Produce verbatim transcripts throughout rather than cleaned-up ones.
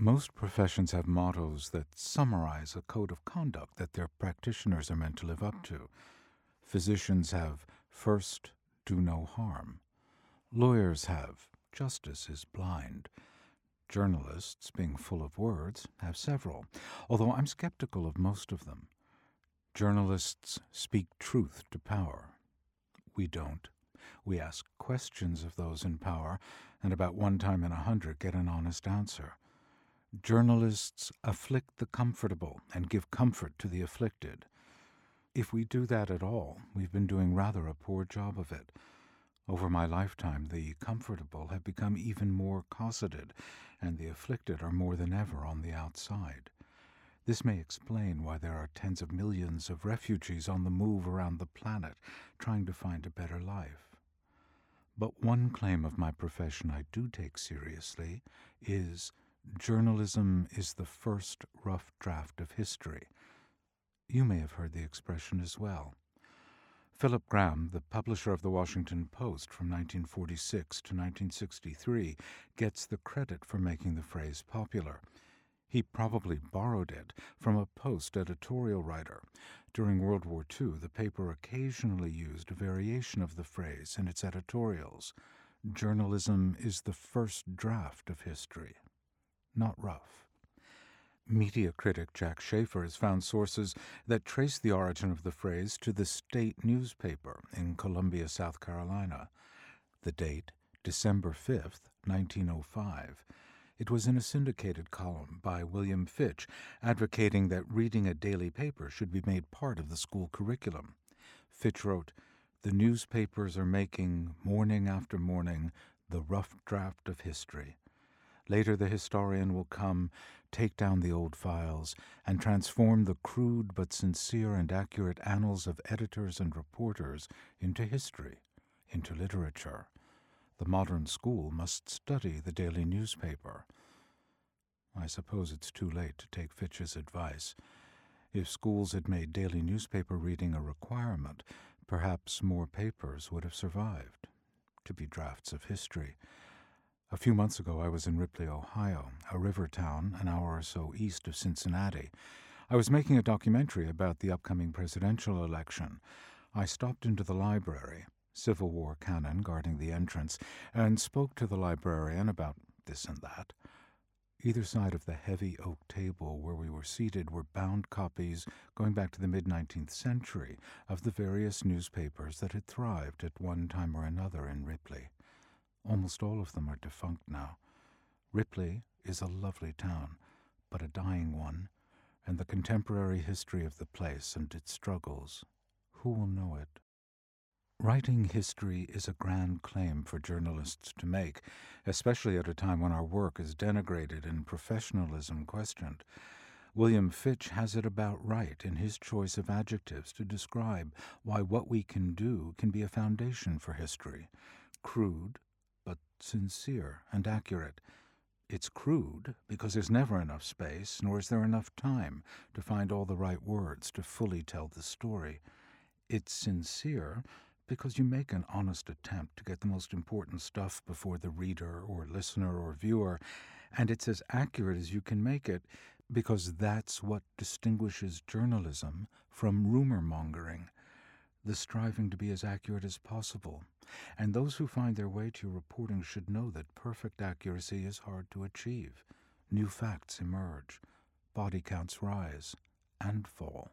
Most professions have mottos that summarize a code of conduct that their practitioners are meant to live up to. Physicians have, first, do no harm. Lawyers have, justice is blind. Journalists, being full of words, have several, although I'm skeptical of most of them. Journalists speak truth to power. We don't. We ask questions of those in power, and about one time in a hundred get an honest answer. Journalists afflict the comfortable and give comfort to the afflicted. If we do that at all, we've been doing rather a poor job of it. Over my lifetime, the comfortable have become even more cosseted, and the afflicted are more than ever on the outside. This may explain why there are tens of millions of refugees on the move around the planet trying to find a better life. But one claim of my profession I do take seriously is journalism is the first rough draft of history. You may have heard the expression as well. Philip Graham, the publisher of the Washington Post from nineteen forty-six to nineteen sixty-three, gets the credit for making the phrase popular. He probably borrowed it from a Post editorial writer. During World War Two, the paper occasionally used a variation of the phrase in its editorials. Journalism is the first draft of history. Not rough. Media critic Jack Schaefer has found sources that trace the origin of the phrase to the state newspaper in Columbia, South Carolina. The date, December fifth, nineteen oh five. It was in a syndicated column by William Fitch, advocating that reading a daily paper should be made part of the school curriculum. Fitch wrote, "The newspapers are making, morning after morning, the rough draft of history. Later the historian will come, take down the old files, and transform the crude but sincere and accurate annals of editors and reporters into history, into literature. The modern school must study the daily newspaper." I suppose it's too late to take Fitch's advice. If schools had made daily newspaper reading a requirement, perhaps more papers would have survived to be drafts of history. A few months ago, I was in Ripley, Ohio, a river town an hour or so east of Cincinnati. I was making a documentary about the upcoming presidential election. I stopped into the library, Civil War canon guarding the entrance, and spoke to the librarian about this and that. Either side of the heavy oak table where we were seated were bound copies, going back to the mid-nineteenth century, of the various newspapers that had thrived at one time or another in Ripley. Almost all of them are defunct now. Ripley is a lovely town, but a dying one, and the contemporary history of the place and its struggles, who will know it? Writing history is a grand claim for journalists to make, especially at a time when our work is denigrated and professionalism questioned. William Fitch has it about right in his choice of adjectives to describe why what we can do can be a foundation for history. Crude, but sincere and accurate. It's crude because there's never enough space, nor is there enough time to find all the right words to fully tell the story. It's sincere because you make an honest attempt to get the most important stuff before the reader or listener or viewer, and it's as accurate as you can make it because that's what distinguishes journalism from rumor-mongering. The striving to be as accurate as possible. And those who find their way to your reporting should know that perfect accuracy is hard to achieve. New facts emerge. Body counts rise and fall.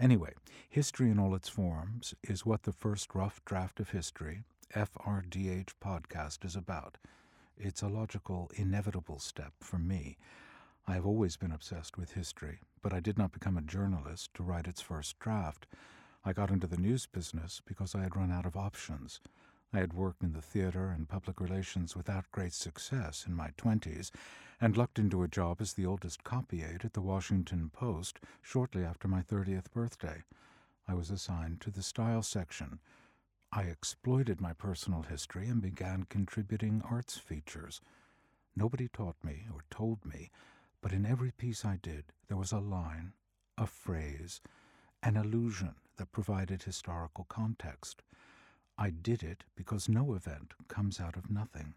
Anyway, history in all its forms is what the first rough draft of history, F R D H podcast, is about. It's a logical, inevitable step for me. I have always been obsessed with history, but I did not become a journalist to write its first draft. I got into the news business because I had run out of options. I had worked in the theater and public relations without great success in my twenties, and lucked into a job as the oldest copy aide at the Washington Post shortly after my thirtieth birthday. I was assigned to the style section. I exploited my personal history and began contributing arts features. Nobody taught me or told me, but in every piece I did, there was a line, a phrase, an allusion that provided historical context. I did it because no event comes out of nothing.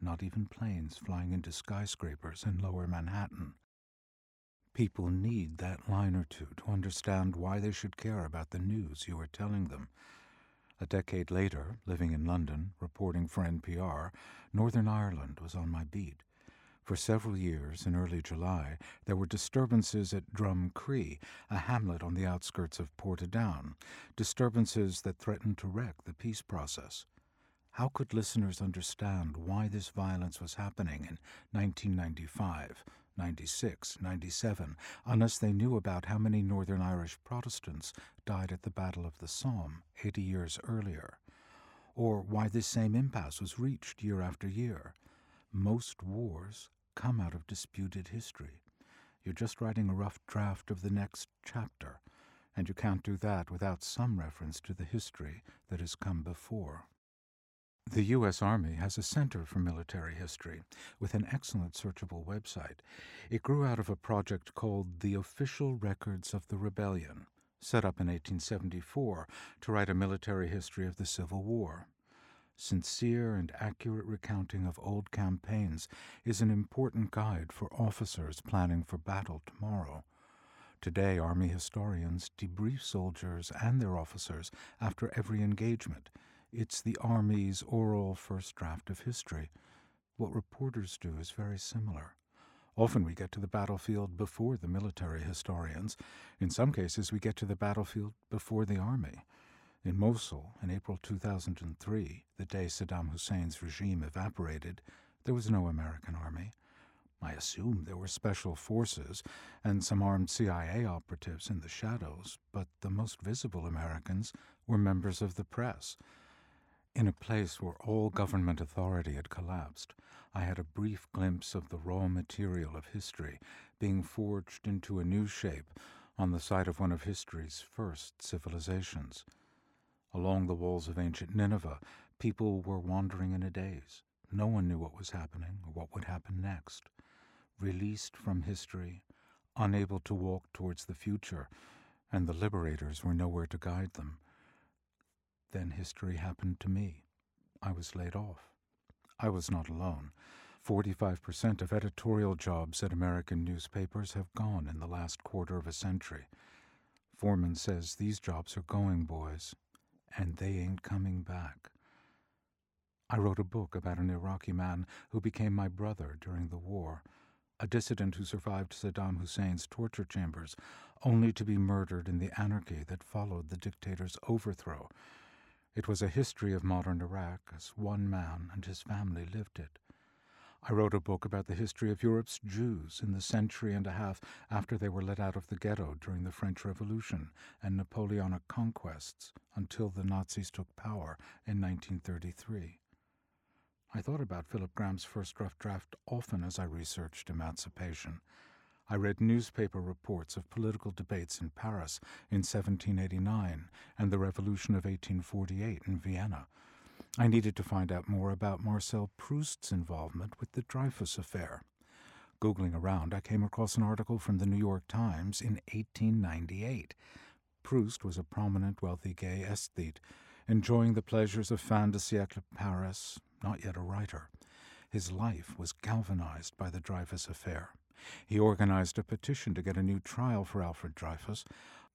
not even planes flying into skyscrapers in lower Manhattan. People need that line or two to understand why they should care about the news you are telling them. A decade later, living in London, reporting for N P R, Northern Ireland was on my beat. For several years, in early July, there were disturbances at Drumcree, a hamlet on the outskirts of Portadown, disturbances that threatened to wreck the peace process. How could listeners understand why this violence was happening in nineteen ninety-five, ninety-six, ninety-seven, unless they knew about how many Northern Irish Protestants died at the Battle of the Somme eighty years earlier, or why this same impasse was reached year after year? Most wars come out of disputed history. You're just writing a rough draft of the next chapter, and you can't do that without some reference to the history that has come before. The U S Army has a Center for Military History with an excellent searchable website. It grew out of a project called the Official Records of the Rebellion, set up in eighteen seventy-four to write a military history of the Civil War. Sincere and accurate recounting of old campaigns is an important guide for officers planning for battle tomorrow. Today, Army historians debrief soldiers and their officers after every engagement. It's the Army's oral first draft of history. What reporters do is very similar. Often we get to the battlefield before the military historians. In some cases, we get to the battlefield before the Army. In Mosul, in April two thousand three, the day Saddam Hussein's regime evaporated, there was no American army. I assume there were special forces and some armed C I A operatives in the shadows, but the most visible Americans were members of the press. In a place where all government authority had collapsed, I had a brief glimpse of the raw material of history being forged into a new shape on the site of one of history's first civilizations. Along the walls of ancient Nineveh, people were wandering in a daze. No one knew what was happening or what would happen next. Released from history, unable to walk towards the future, and the liberators were nowhere to guide them. Then history happened to me. I was laid off. I was not alone. forty-five percent of editorial jobs at American newspapers have gone in the last quarter of a century. Foreman says these jobs are going, boys. And they ain't coming back. I wrote a book about an Iraqi man who became my brother during the war, a dissident who survived Saddam Hussein's torture chambers, only to be murdered in the anarchy that followed the dictator's overthrow. It was a history of modern Iraq as one man and his family lived it. I wrote a book about the history of Europe's Jews in the century and a half after they were let out of the ghetto during the French Revolution and Napoleonic conquests until the Nazis took power in nineteen thirty-three. I thought about Philip Graham's first rough draft often as I researched emancipation. I read newspaper reports of political debates in Paris in seventeen eighty-nine and the Revolution of eighteen forty-eight in Vienna. I needed to find out more about Marcel Proust's involvement with the Dreyfus Affair. Googling around, I came across an article from the New York Times in eighteen ninety-eight. Proust was a prominent, wealthy gay aesthete, enjoying the pleasures of fin de siècle Paris, not yet a writer. His life was galvanized by the Dreyfus Affair. He organized a petition to get a new trial for Alfred Dreyfus.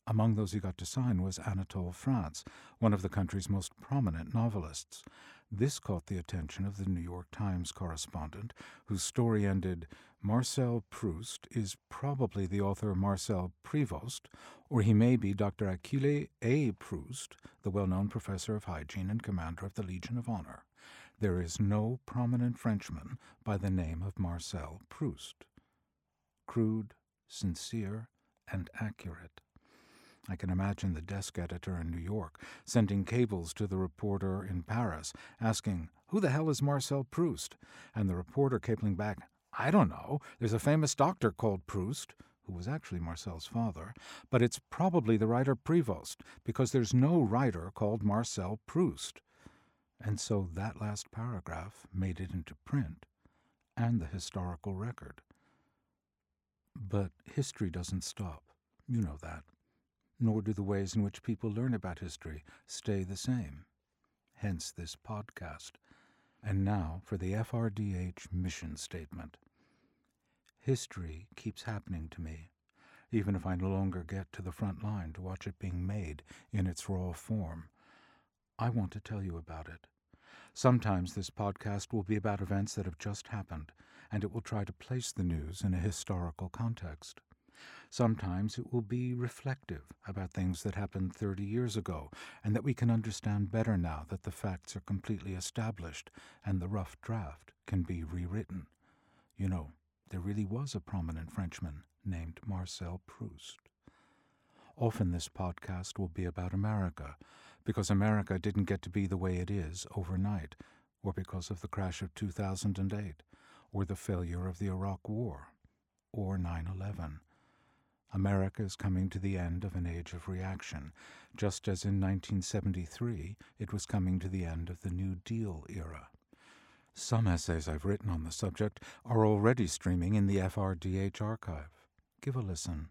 Among those he got to sign was Anatole France, one of the country's most prominent novelists. This caught the attention of the New York Times correspondent, whose story ended, "Marcel Proust is probably the author Marcel Prévost, or he may be Doctor Achille A. Proust, the well-known professor of hygiene and commander of the Legion of Honor. There is no prominent Frenchman by the name of Marcel Proust." Crude, sincere, and accurate. I can imagine the desk editor in New York sending cables to the reporter in Paris asking, "Who the hell is Marcel Proust?" And the reporter cabling back, "I don't know. There's a famous doctor called Proust," who was actually Marcel's father, "but it's probably the writer Prévost, because there's no writer called Marcel Proust." And so that last paragraph made it into print and the historical record. But history doesn't stop. You know that. Nor do the ways in which people learn about history stay the same. Hence this podcast. And now for the F R D H mission statement. History keeps happening to me, even if I no longer get to the front line to watch it being made in its raw form. I want to tell you about it. Sometimes this podcast will be about events that have just happened, and it will try to place the news in a historical context. Sometimes it will be reflective about things that happened thirty years ago and that we can understand better now that the facts are completely established and the rough draft can be rewritten. You know, there really was a prominent Frenchman named Marcel Proust. Often this podcast will be about America, because America didn't get to be the way it is overnight, or because of the crash of two thousand eight, or the failure of the Iraq War, or nine eleven. America is coming to the end of an age of reaction, just as in nineteen seventy-three it was coming to the end of the New Deal era. Some essays I've written on the subject are already streaming in the F R D H archive. Give a listen.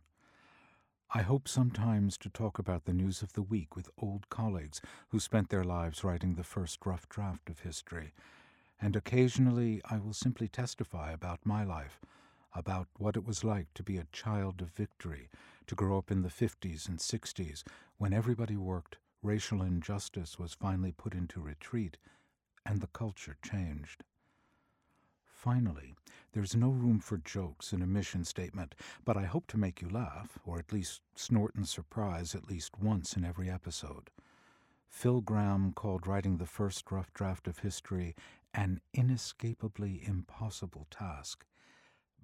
I hope sometimes to talk about the news of the week with old colleagues who spent their lives writing the first rough draft of history, and occasionally I will simply testify about my life, about what it was like to be a child of victory, to grow up in the fifties and sixties, when everybody worked, racial injustice was finally put into retreat, and the culture changed. Finally, there's no room for jokes in a mission statement, but I hope to make you laugh, or at least snort and surprise at least once in every episode. Phil Graham called writing the first rough draft of history an inescapably impossible task.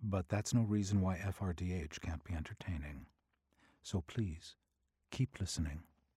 But that's no reason why F R D H can't be entertaining. So please, keep listening.